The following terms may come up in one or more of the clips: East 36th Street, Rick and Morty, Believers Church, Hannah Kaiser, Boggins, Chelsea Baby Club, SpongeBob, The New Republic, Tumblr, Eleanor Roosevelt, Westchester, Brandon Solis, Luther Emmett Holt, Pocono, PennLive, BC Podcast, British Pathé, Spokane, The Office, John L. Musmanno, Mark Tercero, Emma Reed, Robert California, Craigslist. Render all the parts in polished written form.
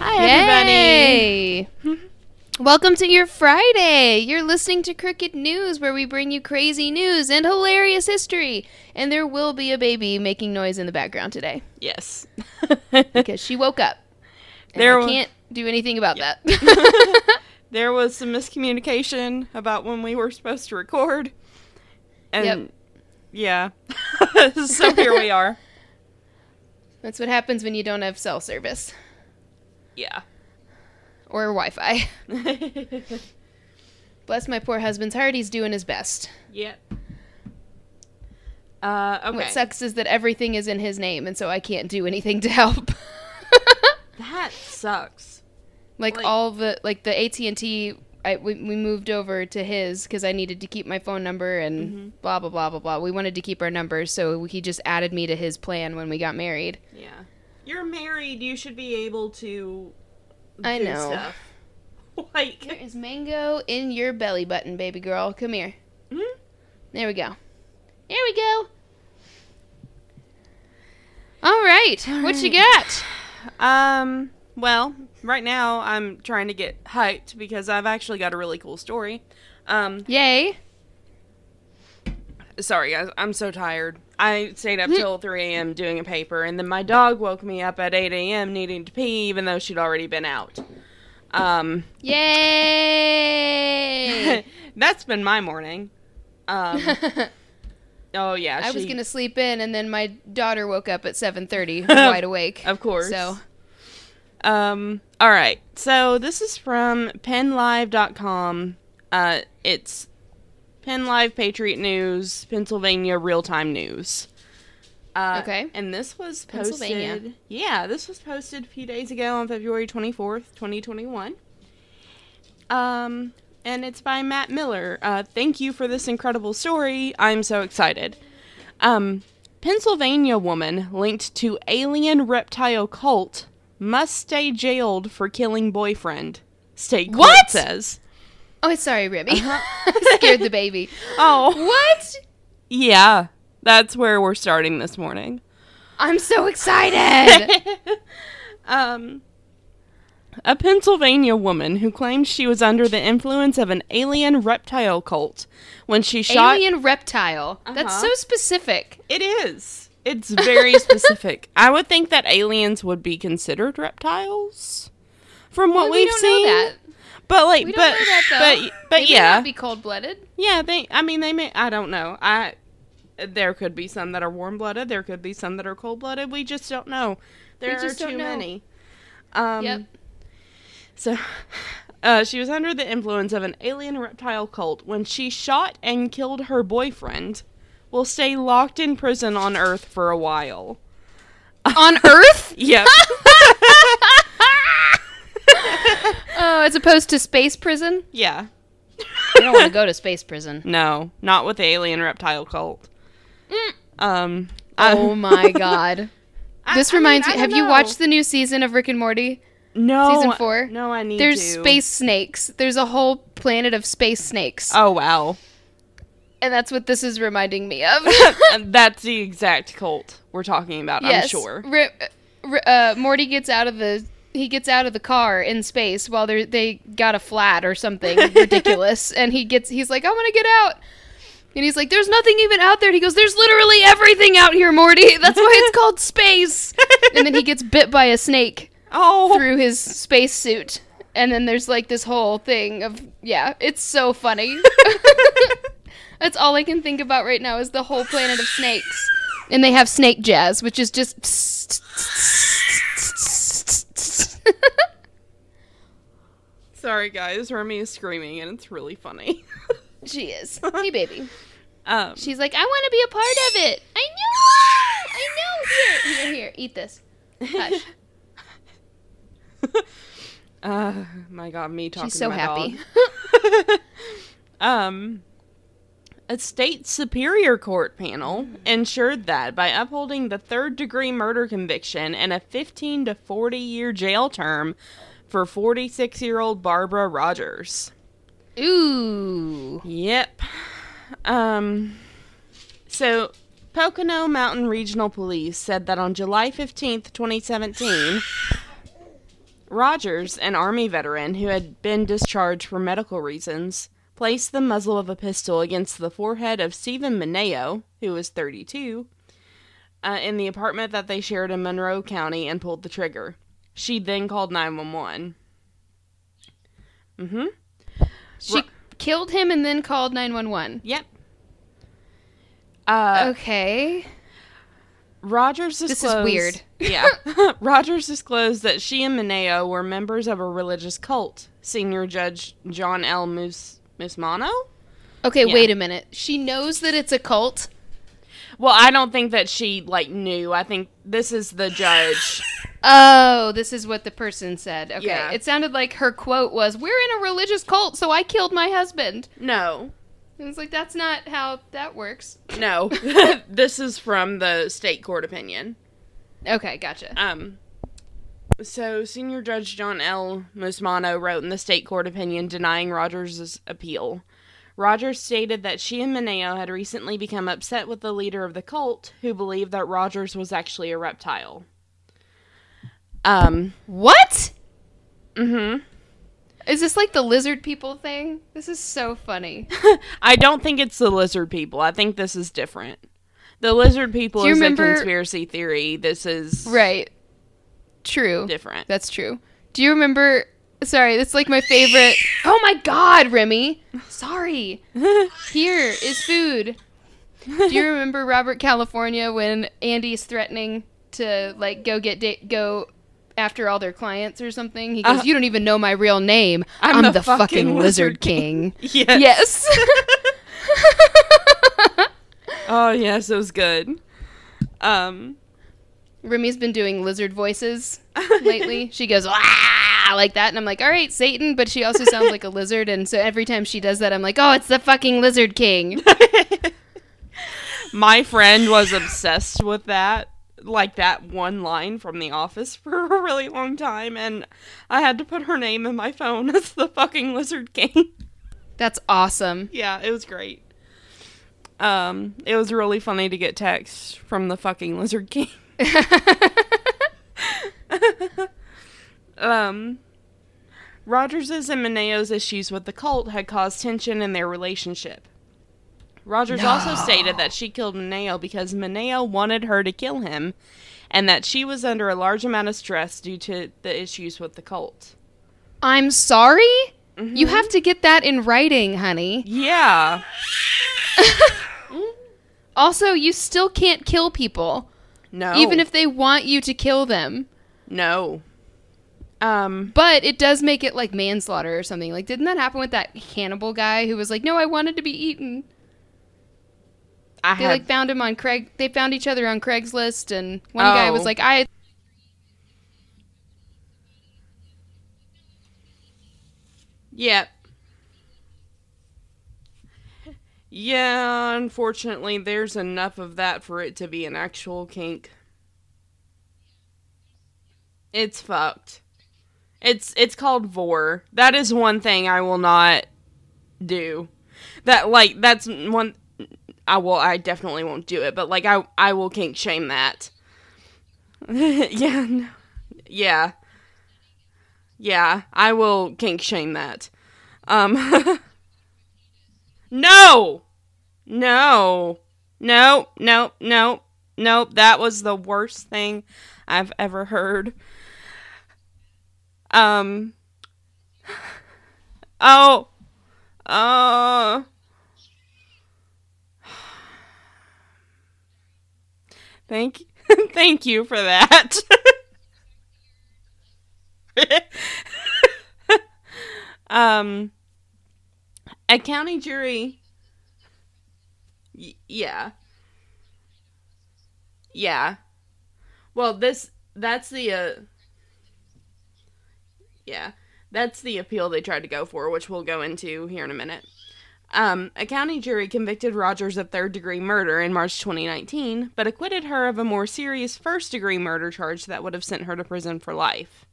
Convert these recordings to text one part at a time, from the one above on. Hi, everybody. Welcome to your Friday. You're listening to Crooked News, where we bring you crazy news and hilarious history. And there will be a baby making noise in the background today. Yes. Because she woke up. And I can't do anything about that. There was some miscommunication about when we were supposed to record. And yeah. So here we are. That's what happens when you don't have cell service. Yeah. Or Wi-Fi. Bless my poor husband's heart, he's doing his best. Yep. Okay. What sucks is that everything is in his name, and so I can't do anything to help. That sucks. Like all the, the AT&T, we moved over to his because I needed to keep my phone number and blah, blah, blah, blah, blah. We wanted to keep our numbers, so he just added me to his plan when we got married. Yeah. You're married, you should be able to I know. Stuff. Like, there is mango in your belly button, baby girl. Come here. Mm-hmm. There we go. There we go. All right. All right. What you got? Well, right now I'm trying to get hyped because I've actually got a really cool story. Yay. Sorry, guys. I'm so tired. I stayed up till 3 a.m. doing a paper, and then my dog woke me up at 8 a.m. needing to pee, even though she'd already been out. Yay! That's been my morning. Oh, yeah. I was going to sleep in, and then my daughter woke up at 7:30, wide awake. Of course. So. All right. So this is from PennLive.com. It's Penn Live Patriot News, Pennsylvania real-time news. Okay. And this was posted. Yeah, this was posted a few days ago on February 24th, 2021. And it's by Matt Miller. Thank you for this incredible story. I'm so excited. Pennsylvania woman linked to alien reptile cult must stay jailed for killing boyfriend. State court says. Oh, sorry, Ribby. I scared the baby. Oh. What? Yeah. That's where we're starting this morning. I'm so excited. A Pennsylvania woman who claimed she was under the influence of an alien reptile cult when she shot... Alien reptile. Uh-huh. That's so specific. It is. It's very specific. I would think that aliens would be considered reptiles from what we've seen. Know that. But like, we don't know that, though. But they may not be cold-blooded. Yeah, they may. I don't know. There could be some that are warm-blooded. There could be some that are cold-blooded. We just don't know. There are too many. Yep. So, she was under the influence of an alien reptile cult when she shot and killed her boyfriend. Will stay locked in prison on Earth for a while. On Earth? Yep. Oh, as opposed to space prison? Yeah. I don't want to go to space prison. No, not with the alien reptile cult. Oh my god. This reminds me, have you watched the new season of Rick and Morty? No. Season 4? No, I need There's space snakes. There's a whole planet of space snakes. Oh, wow. And that's what this is reminding me of. That's the exact cult we're talking about, yes. I'm sure. Morty gets out of the... He gets out of the car in space while they got a flat or something ridiculous. And he's like, I want to get out. And he's like, there's nothing even out there. And he goes, there's literally everything out here, Morty. That's why it's called space. And then he gets bit by a snake through his space suit. And then there's like this whole thing of, yeah, it's so funny. That's all I can think about right now is the whole planet of snakes. And they have snake jazz, which is just... Sorry guys, Remy is screaming and it's really funny. She is. Hey baby. She's like, I want to be a part of it. I know. Here, eat this. Hush. My god, me talking She's so to my happy. Dog. A state superior court panel ensured that by upholding the third-degree murder conviction and a 15 to 40-year jail term for 46-year-old Barbara Rogers. Ooh. Yep. So, Pocono Mountain Regional Police said that on July 15th, 2017... Rogers, an Army veteran who had been discharged for medical reasons, placed the muzzle of a pistol against the forehead of Stephen Mineo, who was 32, in the apartment that they shared in Monroe County, and pulled the trigger. She then called 911. Mm-hmm. She killed him and then called 911. Yep. Okay. Rogers disclosed... This is weird. Yeah. Rogers disclosed that she and Mineo were members of a religious cult. Senior Judge John L. Musmanno? Okay, yeah. Wait a minute. She knows that it's a cult? Well, I don't think that she, knew. I think this is the judge. Oh, this is what the person said. Okay. Yeah. It sounded like her quote was, "We're in a religious cult, so I killed my husband." No. It was like, that's not how that works. No. This is from the state court opinion. Okay, gotcha. So, Senior Judge John L. Musmanno wrote in the state court opinion denying Rogers' appeal. Rogers stated that she and Mineo had recently become upset with the leader of the cult, who believed that Rogers was actually a reptile. What? Mm-hmm. Is this like the lizard people thing? This is so funny. I don't think it's the lizard people. I think this is different. The lizard people is a conspiracy theory. This is... Right. True. Different. That's true. Do you remember... Sorry, that's like my favorite... Oh my God, Remy. Sorry. Here is food. Do you remember Robert California when Andy's threatening to go after all their clients or something? He goes, "You don't even know my real name. I'm the fucking Lizard King. Yes. Oh yes, it was good. Remy's been doing lizard voices lately. She goes, "Ah," like that, and I'm like, all right, Satan, but she also sounds like a lizard, and so every time she does that, I'm like, oh, it's the fucking Lizard King. My friend was obsessed with that. That one line from The Office for a really long time, and I had to put her name in my phone as the fucking Lizard King. That's awesome. Yeah, it was great. It was really funny to get texts from the fucking Lizard King. Rogers' and Mineo's issues with the cult had caused tension in their relationship. Rogers also stated that she killed Mineo because Mineo wanted her to kill him, and that she was under a large amount of stress due to the issues with the cult. I'm sorry? Mm-hmm. You have to get that in writing, honey. Yeah. Also, you still can't kill people. No. Even if they want you to kill them. No. But it does make it like manslaughter or something. Didn't that happen with that cannibal guy who was like, "No, I wanted to be eaten"? They found each other on Craigslist, and one guy was like, Yeah, unfortunately, there's enough of that for it to be an actual kink. It's fucked. It's called vor. That is one thing I will not do. I definitely won't do it, but I will kink shame that. Yeah. No. Yeah. Yeah, I will kink shame that. No! No, that was the worst thing I've ever heard. Thank you for that. A county jury. Yeah. Well, that's the appeal they tried to go for, which we'll go into here in a minute. A county jury convicted Rogers of third-degree murder in March 2019, but acquitted her of a more serious first-degree murder charge that would have sent her to prison for life.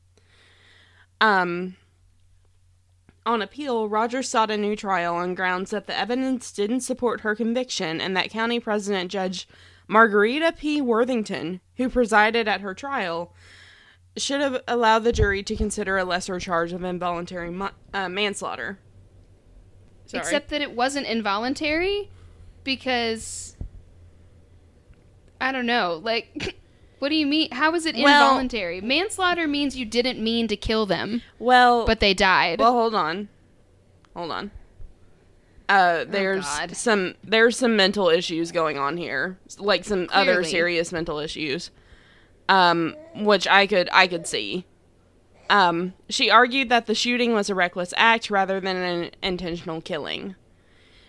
On appeal, Rogers sought a new trial on grounds that the evidence didn't support her conviction, and that County President Judge Margarita P. Worthington, who presided at her trial, should have allowed the jury to consider a lesser charge of involuntary manslaughter. Sorry. Except that it wasn't involuntary because, I don't know, like, what do you mean? How is it involuntary? Manslaughter means you didn't mean to kill them. Well, but they died. Well, hold on. There's some mental issues going on here, like some Clearly. Other serious mental issues, which I could see. She argued that the shooting was a reckless act rather than an intentional killing.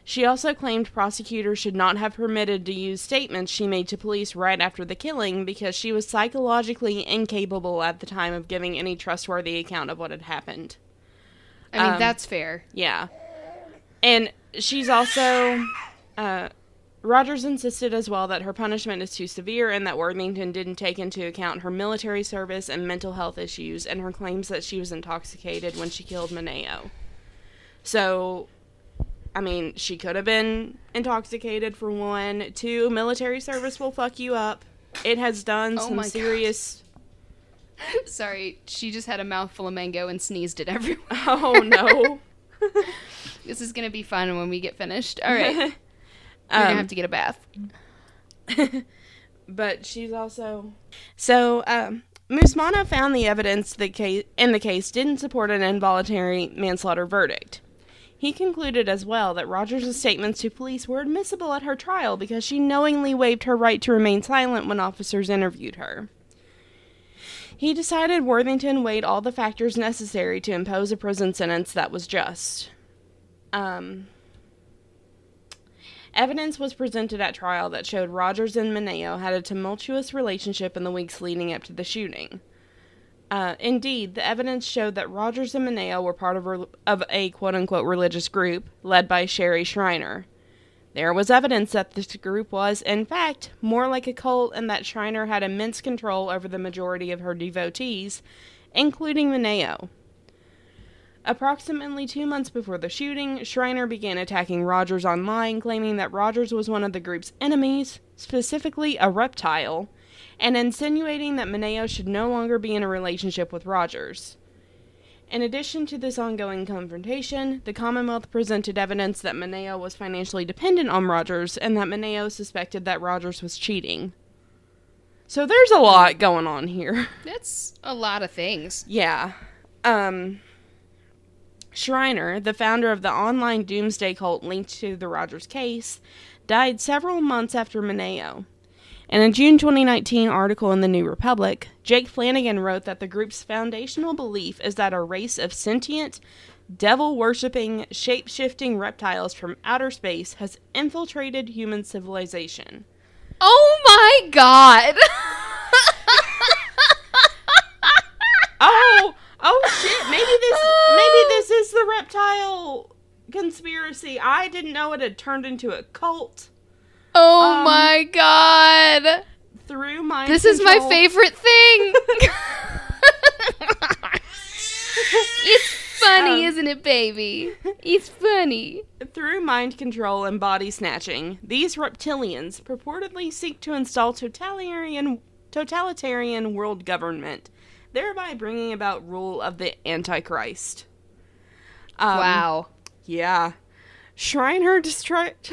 She also claimed prosecutors should not have permitted to use statements she made to police right after the killing because she was psychologically incapable at the time of giving any trustworthy account of what had happened. I mean, that's fair. Yeah. And she's also, Rogers insisted as well that her punishment is too severe and that Worthington didn't take into account her military service and mental health issues and her claims that she was intoxicated when she killed Mineo. So, I mean, she could have been intoxicated for one. Two, military service will fuck you up. It has done some serious... Sorry, she just had a mouthful of mango and sneezed at everyone. Oh, no. This is going to be fun when we get finished. All right. We're going to have to get a bath. But she's also... So, Musmanno found the evidence in the case didn't support an involuntary manslaughter verdict. He concluded as well that Rogers' statements to police were admissible at her trial because she knowingly waived her right to remain silent when officers interviewed her. He decided Worthington weighed all the factors necessary to impose a prison sentence that was just. Evidence was presented at trial that showed Rogers and Mineo had a tumultuous relationship in the weeks leading up to the shooting. Indeed, the evidence showed that Rogers and Mineo were part of a quote-unquote religious group led by Sherry Shriner. There was evidence that this group was, in fact, more like a cult and that Shriner had immense control over the majority of her devotees, including Mineo. Approximately 2 months before the shooting, Shriner began attacking Rogers online, claiming that Rogers was one of the group's enemies, specifically a reptile, and insinuating that Mineo should no longer be in a relationship with Rogers. In addition to this ongoing confrontation, the Commonwealth presented evidence that Mineo was financially dependent on Rogers and that Mineo suspected that Rogers was cheating. So there's a lot going on here. That's a lot of things. Yeah. Shriner, the founder of the online doomsday cult linked to the Rogers case, died several months after Mineo. In a June 2019 article in The New Republic, Jake Flanagan wrote that the group's foundational belief is that a race of sentient, devil-worshipping, shape-shifting reptiles from outer space has infiltrated human civilization. Oh my god! Oh shit, maybe this is the reptile conspiracy. I didn't know it had turned into a cult. Oh my god! Through mind This control. Is my favorite thing. It's funny, isn't it, baby? It's funny. Through mind control and body snatching, these reptilians purportedly seek to install totalitarian world government, thereby bringing about rule of the Antichrist. Wow. Yeah. Shriner described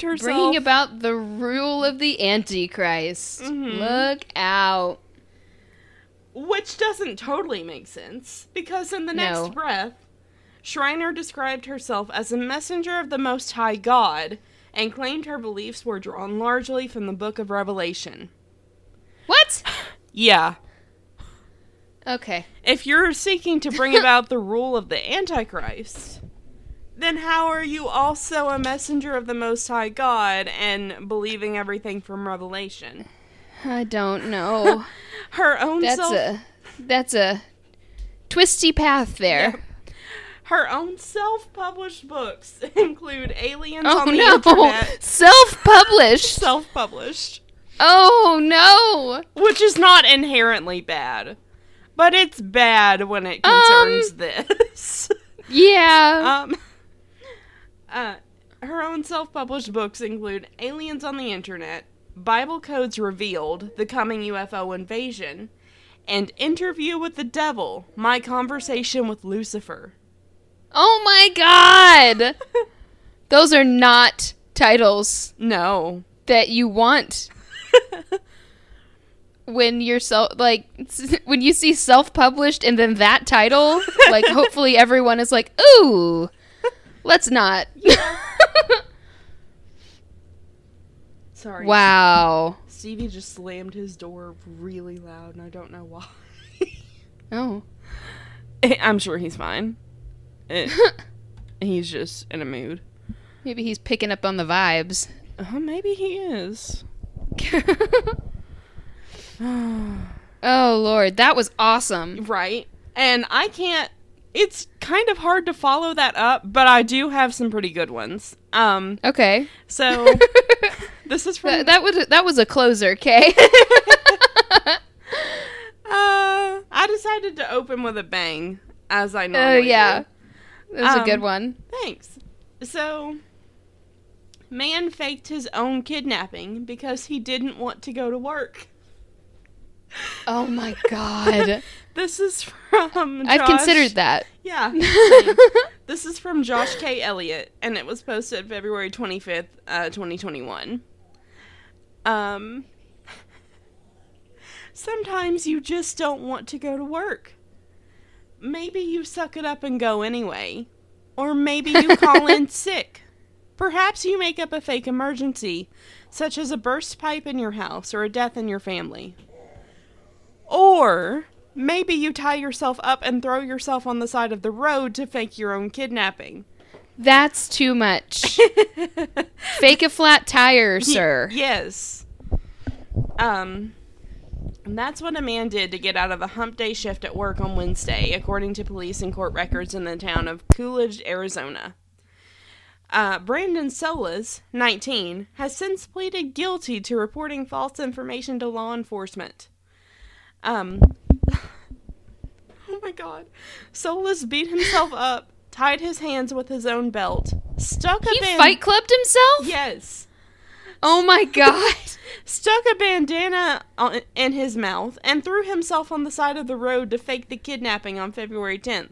herself... Bringing about the rule of the Antichrist. Mm-hmm. Look out. Which doesn't totally make sense, because in the next breath, Shriner described herself as a messenger of the Most High God, and claimed her beliefs were drawn largely from the Book of Revelation. What? Yeah. Okay. If you're seeking to bring about the rule of the Antichrist... Then how are you also a messenger of the Most High God and believing everything from Revelation? I don't know. Her own self... That's a twisty path there. Yep. Her own self-published books include Aliens on the Internet. Self-published! Self-published. Oh, no! Which is not inherently bad. But it's bad when it concerns this. Yeah. Her own self-published books include Aliens on the Internet, Bible Codes Revealed, The Coming UFO Invasion, and Interview with the Devil, My Conversation with Lucifer. Oh my God! Those are not titles. No. That you want. When you're when you see self-published and then that title, like, hopefully everyone is like, ooh, let's not. Yeah. Sorry. Wow. Stevie just slammed his door really loud, and I don't know why. Oh. I'm sure he's fine. He's just in a mood. Maybe he's picking up on the vibes. Maybe he is. Oh, Lord. That was awesome. Right. And I can't... It's kind of hard to follow that up, but I do have some pretty good ones. Okay. So... This is from... That was a closer, okay? I decided to open with a bang, as I normally do. That was a good one. Thanks. So, man faked his own kidnapping because he didn't want to go to work. Oh, my God. This is from Josh... I've considered that. Yeah. This is from Josh K. Elliott, and it was posted February 25th, 2021. Sometimes you just don't want to go to work. Maybe you suck it up and go anyway. Or maybe you call in sick. Perhaps you make up a fake emergency, such as a burst pipe in your house or a death in your family. Or maybe you tie yourself up and throw yourself on the side of the road to fake your own kidnapping. That's too much. Fake a flat tire, sir. Yes. And that's what a man did to get out of a hump day shift at work on Wednesday, according to police and court records in the town of Coolidge, Arizona. Brandon Solis, 19, has since pleaded guilty to reporting false information to law enforcement. Oh my God. Solis beat himself up, tied his hands with his own belt, stuck a He Fight Clubbed himself? Yes. Oh my God. Stuck a bandana in his mouth and threw himself on the side of the road to fake the kidnapping on February 10th.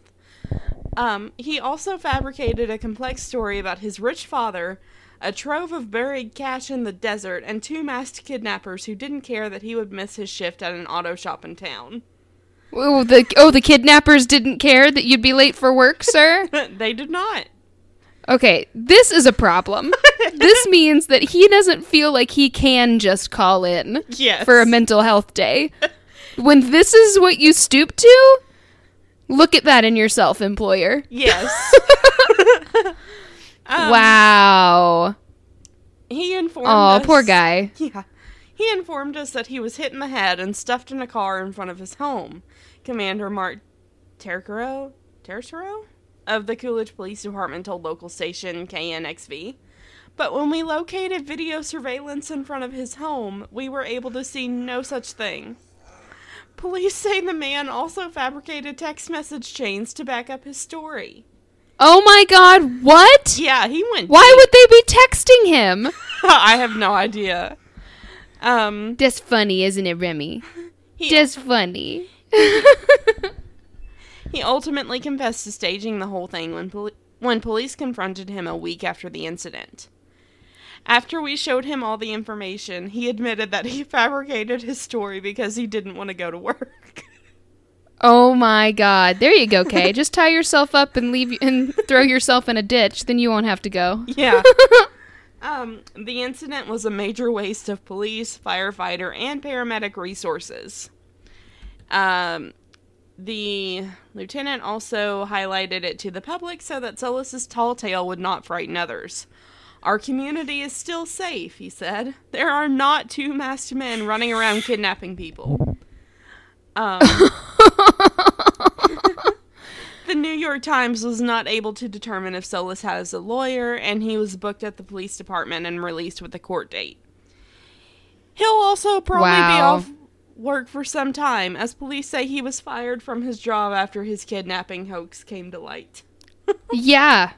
He also fabricated a complex story about his rich father, a trove of buried cash in the desert, and two masked kidnappers who didn't care that he would miss his shift at an auto shop in town. The kidnappers didn't care that you'd be late for work, sir? They did not. Okay, this is a problem. This means that he doesn't feel like he can just call in for a mental health day. When this is what you stoop to, look at that in yourself, employer. Yes. Wow. He informed us. Oh, poor guy. Yeah. He informed us that he was hit in the head and stuffed in a car in front of his home. Commander Mark Tercero of the Coolidge Police Department told local station KNXV. But when we located video surveillance in front of his home, we were able to see no such thing. Police say the man also fabricated text message chains to back up his story. Oh my God, what? Yeah, he went. Why would they be texting him? I have no idea. That's funny, isn't it, Remy? That's funny. He ultimately confessed to staging the whole thing when police confronted him a week after the incident. After we showed him all the information, he admitted that he fabricated his story because he didn't want to go to work. Oh my God. There you go, Kay. Just tie yourself up and throw yourself in a ditch, then you won't have to go. Yeah. The incident was a major waste of police, firefighter, and paramedic resources. The lieutenant also highlighted it to the public so that Solis's tall tale would not frighten others. Our community is still safe, he said. There are not two masked men running around kidnapping people. The New York Times was not able to determine if Solis has a lawyer, and he was booked at the police department and released with a court date. He'll also probably be off work for some time, as police say he was fired from his job after his kidnapping hoax came to light. Yeah.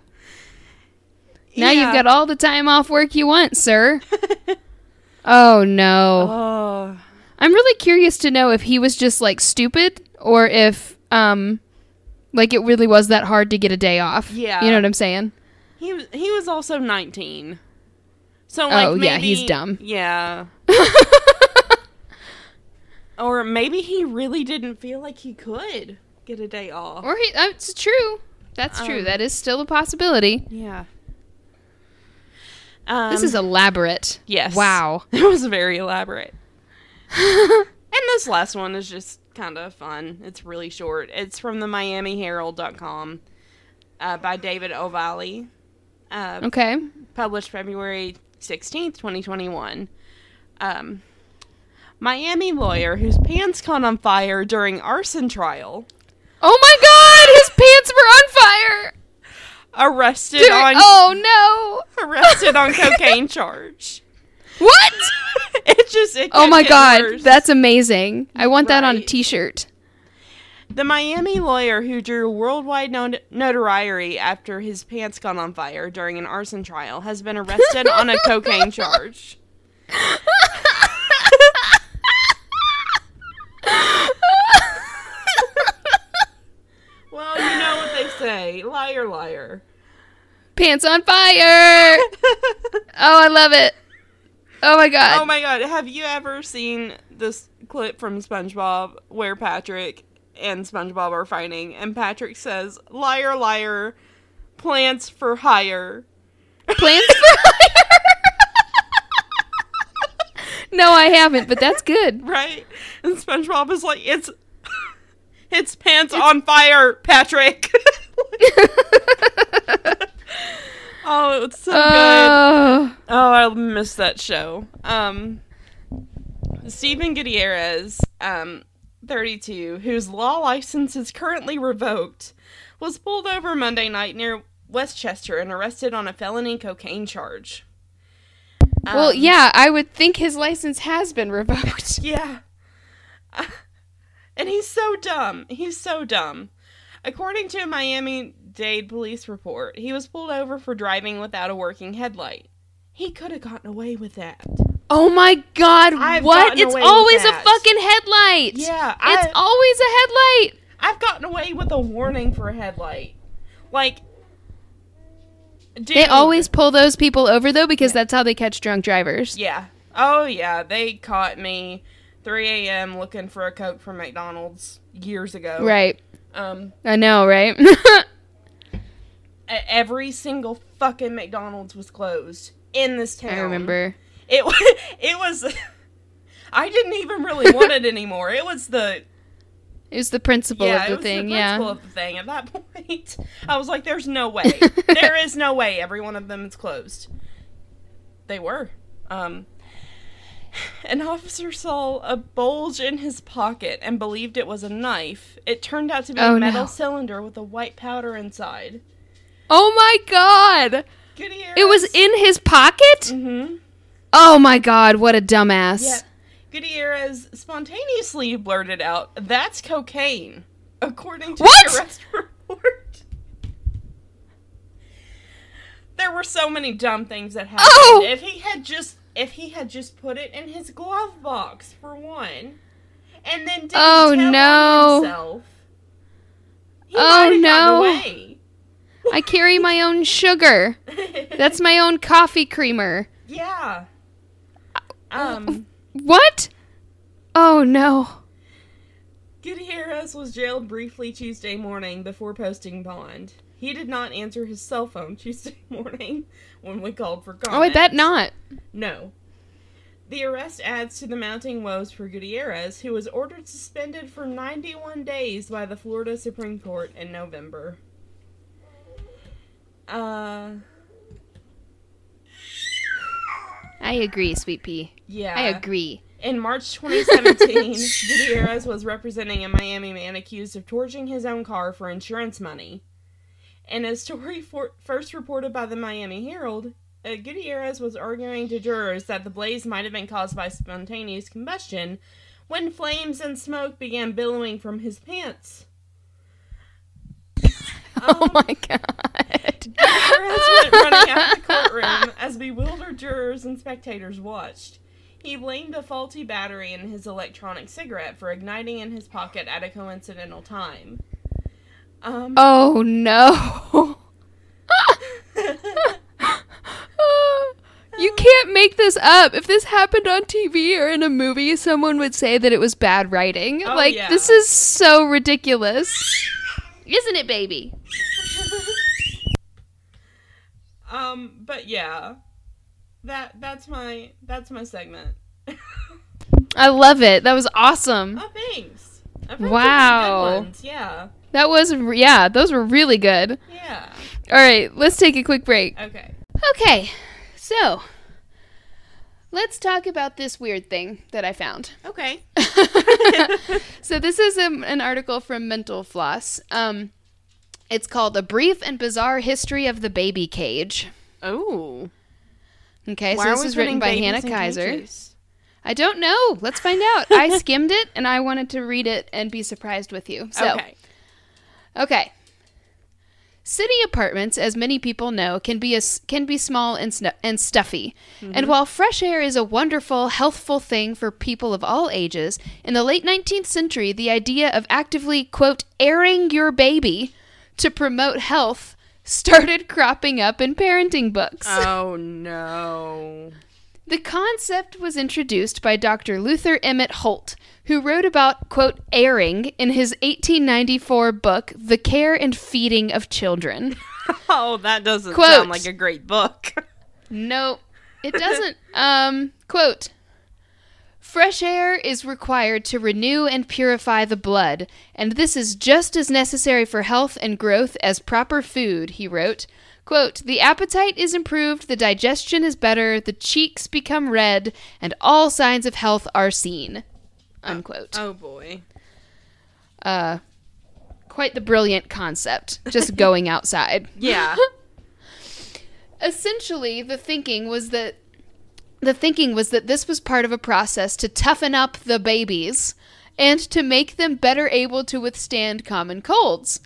Now you've got all the time off work you want, sir. Oh, no. I'm really curious to know if he was just like stupid or if like it really was that hard to get a day off. Yeah. You know what I'm saying? He was also 19. So like oh, maybe, yeah, he's dumb. Yeah. Or maybe he really didn't feel like he could get a day off. Or it's true. That's true. That is still a possibility. Yeah. This is elaborate. Yes. Wow. It was very elaborate. And this last one is just kind of fun. It's really short. It's from the MiamiHerald.com by David O'Valley. Okay. Published February 16th, 2021. Miami lawyer whose pants caught on fire during arson trial. Oh my God! His pants were on fire! Arrested on cocaine charge. What? It oh my God, worse. That's amazing. I want that on a t-shirt. The Miami lawyer who drew worldwide notoriety after his pants got on fire during an arson trial has been arrested on a cocaine charge. Well, you know what they say. Liar, liar. Pants on fire! Oh, I love it. Oh, my God. Oh, my God. Have you ever seen this clip from SpongeBob where Patrick and SpongeBob are fighting and Patrick says, liar, liar, plants for hire. Plants for hire? No, I haven't, but that's good. Right? And SpongeBob is like, it's pants on fire, Patrick. Oh, it's so good. Oh, I miss that show. Stephen Gutierrez, 32, whose law license is currently revoked, was pulled over Monday night near Westchester and arrested on a felony cocaine charge. Well, yeah, I would think his license has been revoked. Yeah. And he's so dumb. He's so dumb. According to a Miami-Dade police report, he was pulled over for driving without a working headlight. He could have gotten away with that. Oh my God, what? It's always a fucking headlight. Yeah. It's always a headlight. I've gotten away with a warning for a headlight. Like, dude. They always pull those people over, though, because that's how they catch drunk drivers. Yeah. Oh, yeah. They caught me 3 a.m. looking for a Coke from McDonald's years ago. Right. I know, right? Every single fucking McDonald's was closed in this town. I remember. It was I didn't even really want it anymore. It was the principle of the thing, yeah. It was the principle of the thing. At that point, I was like, there's no way. There is no way every one of them is closed. They were. An officer saw a bulge in his pocket and believed it was a knife. It turned out to be a metal cylinder with a white powder inside. Oh my God! Gutierrez. It was in his pocket? Mm-hmm. Oh my God, what a dumbass. Yep. Gutierrez spontaneously blurted out, "That's cocaine," according to the arrest report. There were so many dumb things that happened. Oh! If he had just put it in his glove box, for one, and then didn't tell on himself, he might have gotten away. I carry my own sugar. That's my own coffee creamer. Yeah. What? Oh, no. Gutierrez was jailed briefly Tuesday morning before posting bond. He did not answer his cell phone Tuesday morning when we called for comment. Oh, I bet not. No. The arrest adds to the mounting woes for Gutierrez, who was ordered suspended for 91 days by the Florida Supreme Court in November. I agree, sweet pea. Yeah. I agree. In March 2017, Gutierrez was representing a Miami man accused of torching his own car for insurance money. In a story first reported by the Miami Herald, Gutierrez was arguing to jurors that the blaze might have been caused by spontaneous combustion when flames and smoke began billowing from his pants. Oh my God. Gutierrez went running out of the courtroom as bewildered jurors and spectators watched. He blamed a faulty battery in his electronic cigarette for igniting in his pocket at a coincidental time. Oh, no. You can't make this up. If this happened on TV or in a movie, someone would say that it was bad writing. Oh, like, yeah. This is so ridiculous. Isn't it, baby? But yeah. That's my segment. I love it. That was awesome. Oh, thanks. Wow. Good ones. Yeah. Those were really good. Yeah. All right, let's take a quick break. Okay. So, let's talk about this weird thing that I found. Okay. So this is an article from Mental Floss. It's called A Brief and Bizarre History of the Baby Cage. Oh. Okay, so this is written by Hannah Kaiser. I don't know. Let's find out. I skimmed it, and I wanted to read it and be surprised with you. So, okay. City apartments, as many people know, can be small and stuffy. Mm-hmm. And while fresh air is a wonderful, healthful thing for people of all ages, in the late 19th century, the idea of actively, quote, airing your baby to promote health started cropping up in parenting books. Oh, no. The concept was introduced by Dr. Luther Emmett Holt, who wrote about, quote, airing in his 1894 book, The Care and Feeding of Children. Oh, that doesn't sound like a great book. No, it doesn't. Quote, fresh air is required to renew and purify the blood, and this is just as necessary for health and growth as proper food, he wrote. Quote, the appetite is improved, the digestion is better, the cheeks become red, and all signs of health are seen. Unquote. Oh boy. Quite the brilliant concept, just going outside. Yeah. Essentially, the thinking was that this was part of a process to toughen up the babies and to make them better able to withstand common colds.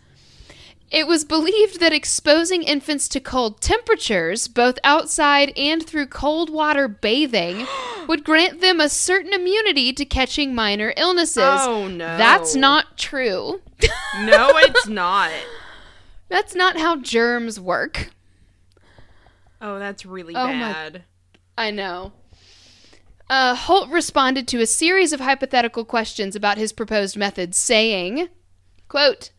It was believed that exposing infants to cold temperatures, both outside and through cold water bathing, would grant them a certain immunity to catching minor illnesses. Oh, no. That's not true. No, it's not. That's not how germs work. Oh, that's really bad. I know. Holt responded to a series of hypothetical questions about his proposed method, saying, quote,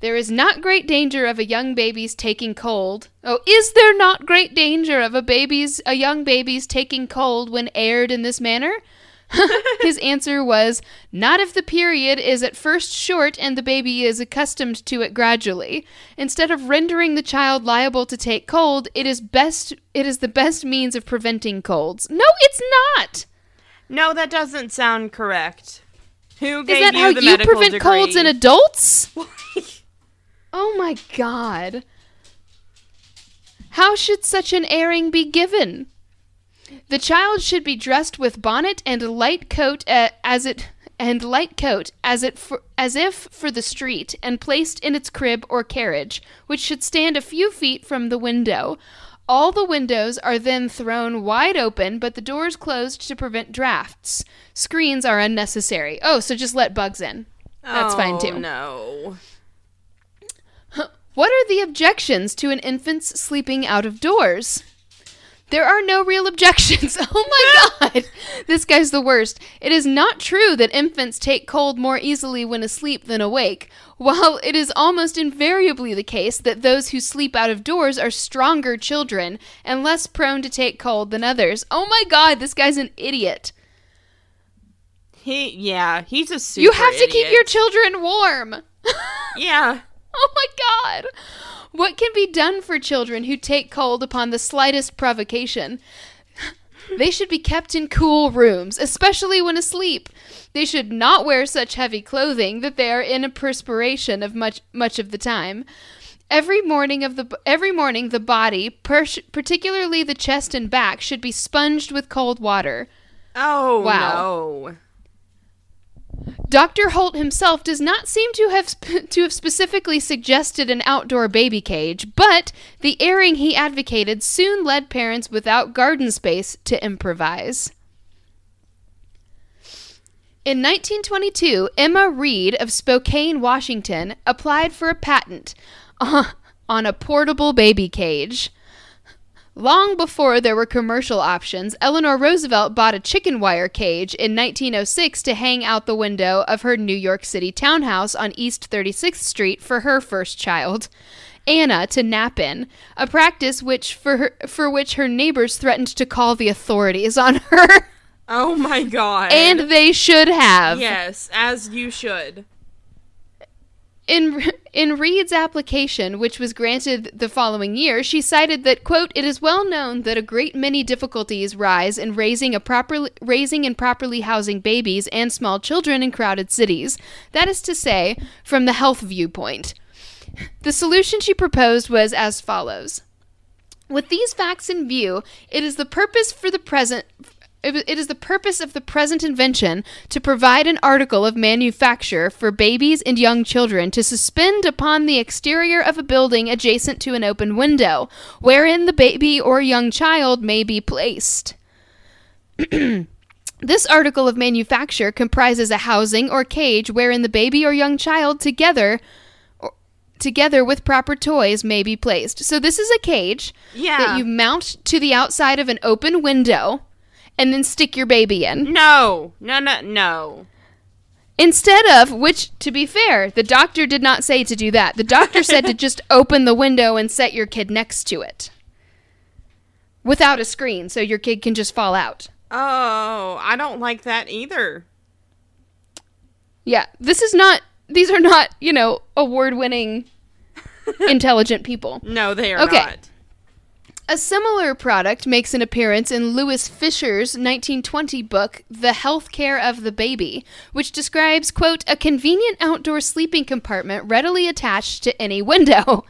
there is not great danger of a young baby's taking cold. Oh, is there not great danger of a young baby's taking cold when aired in this manner? His answer was, not if the period is at first short and the baby is accustomed to it gradually. Instead of rendering the child liable to take cold, it is the best means of preventing colds. No, it's not. No, that doesn't sound correct. Who gave you the medical degree? Is that how you prevent colds in adults? Oh my God. How should such an airing be given? The child should be dressed with bonnet and light coat as if for the street and placed in its crib or carriage, which should stand a few feet from the window. All the windows are then thrown wide open, but the doors closed to prevent drafts. Screens are unnecessary. Oh, so just let bugs in. That's fine too. Oh no. What are the objections to an infant's sleeping out of doors? There are no real objections. Oh my God. This guy's the worst. It is not true that infants take cold more easily when asleep than awake, while it is almost invariably the case that those who sleep out of doors are stronger children and less prone to take cold than others. Oh my God, this guy's an idiot. He's a super idiot. You have to keep your children warm. Yeah. Oh my God! What can be done for children who take cold upon the slightest provocation? They should be kept in cool rooms, especially when asleep. They should not wear such heavy clothing that they are in a perspiration of much of the time. Every morning the body, particularly the chest and back, should be sponged with cold water. Oh, wow. No. Dr. Holt himself does not seem to have specifically suggested an outdoor baby cage, but the airing he advocated soon led parents without garden space to improvise. In 1922, Emma Reed of Spokane, Washington, applied for a patent on a portable baby cage. Long before there were commercial options, Eleanor Roosevelt bought a chicken wire cage in 1906 to hang out the window of her New York City townhouse on East 36th Street for her first child, Anna, to nap in, a practice for which her neighbors threatened to call the authorities on her. Oh my God. And they should have. Yes, as you should. In Reed's application, which was granted the following year, she cited that, quote, "It is well known that a great many difficulties rise in raising and properly housing babies and small children in crowded cities. That is to say, from the health viewpoint." The solution she proposed was as follows. "With these facts in view, it is the purpose of the present invention to provide an article of manufacture for babies and young children to suspend upon the exterior of a building adjacent to an open window, wherein the baby or young child may be placed. This article of manufacture comprises a housing or cage wherein the baby or young child together with proper toys may be placed." So this is a cage that you mount to the outside of an open window and then stick your baby in. No. Instead of, which, to be fair, the doctor did not say to do that. The doctor said to just open the window and set your kid next to it. Without a screen, so your kid can just fall out. Oh, I don't like that either. Yeah, these are not, award-winning, intelligent people. No, they are not. A similar product makes an appearance in Lewis Fisher's 1920 book, The Healthcare of the Baby, which describes, quote, "a convenient outdoor sleeping compartment readily attached to any window,"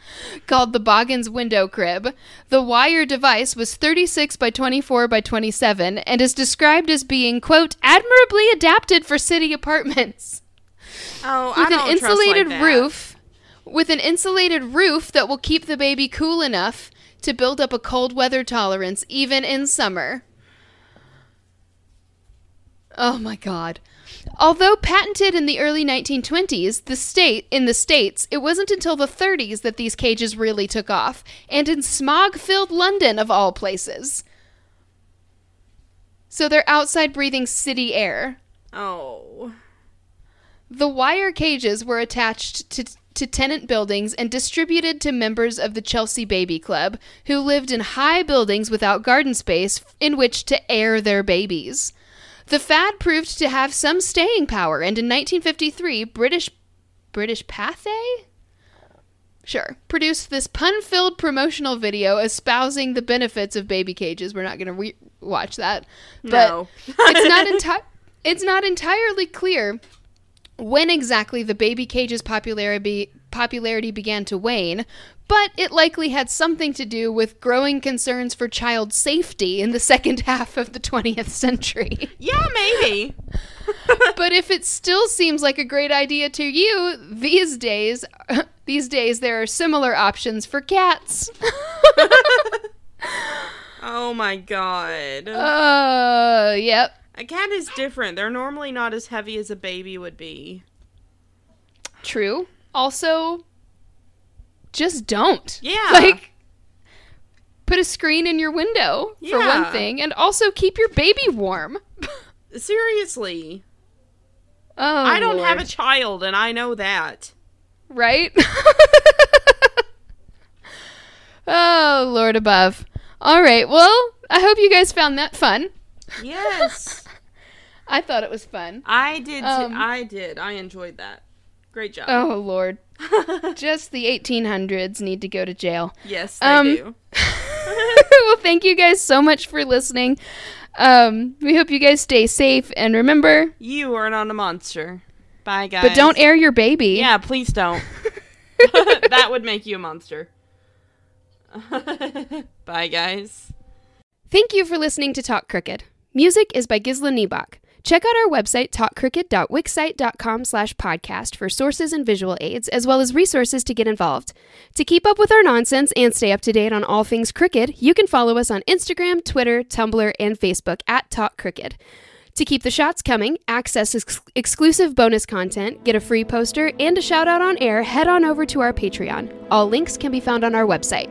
called the Boggins window crib. The wire device was 36 by 24 by 27 and is described as being, quote, "admirably adapted for city apartments." Oh, I don't trust like that. With an insulated roof that will keep the baby cool enough to build up a cold weather tolerance, even in summer. Oh my God. Although patented in the early 1920s, in the States, it wasn't until the 30s that these cages really took off, and in smog-filled London of all places. So they're outside breathing city air. Oh. The wire cages were attached to tenant buildings and distributed to members of the Chelsea Baby Club, who lived in high buildings without garden space in which to air their babies. The fad proved to have some staying power, and in 1953, British Pathé? Sure. Produced this pun-filled promotional video espousing the benefits of baby cages. We're not going to watch that. No. But it's not entirely clear when exactly the baby cage's popularity began to wane, but it likely had something to do with growing concerns for child safety in the second half of the 20th century. Yeah, maybe. But if it still seems like a great idea to you, these days there are similar options for cats. Oh my God. Yep. A cat is different. They're normally not as heavy as a baby would be. True. Also, just don't. Yeah. Like, put a screen in your window, for one thing, and also keep your baby warm. Seriously. Oh, I don't have a child, and I know that. Right? Oh, Lord above. All right, well, I hope you guys found that fun. Yes. I thought it was fun. I did. I did. I enjoyed that. Great job. Oh, Lord. Just the 1800s need to go to jail. Yes, they do. Well, thank you guys so much for listening. We hope you guys stay safe. And remember, you are not a monster. Bye, guys. But don't air your baby. Yeah, please don't. That would make you a monster. Bye, guys. Thank you for listening to Talk Crooked. Music is by Gisla Nibak. Check out our website, talkcrooked.wixsite.com/podcast, for sources and visual aids, as well as resources to get involved. To keep up with our nonsense and stay up to date on all things crooked, you can follow us on Instagram, Twitter, Tumblr, and Facebook at Talk Crooked. To keep the shots coming, access exclusive bonus content, get a free poster, and a shout out on air, head on over to our Patreon. All links can be found on our website.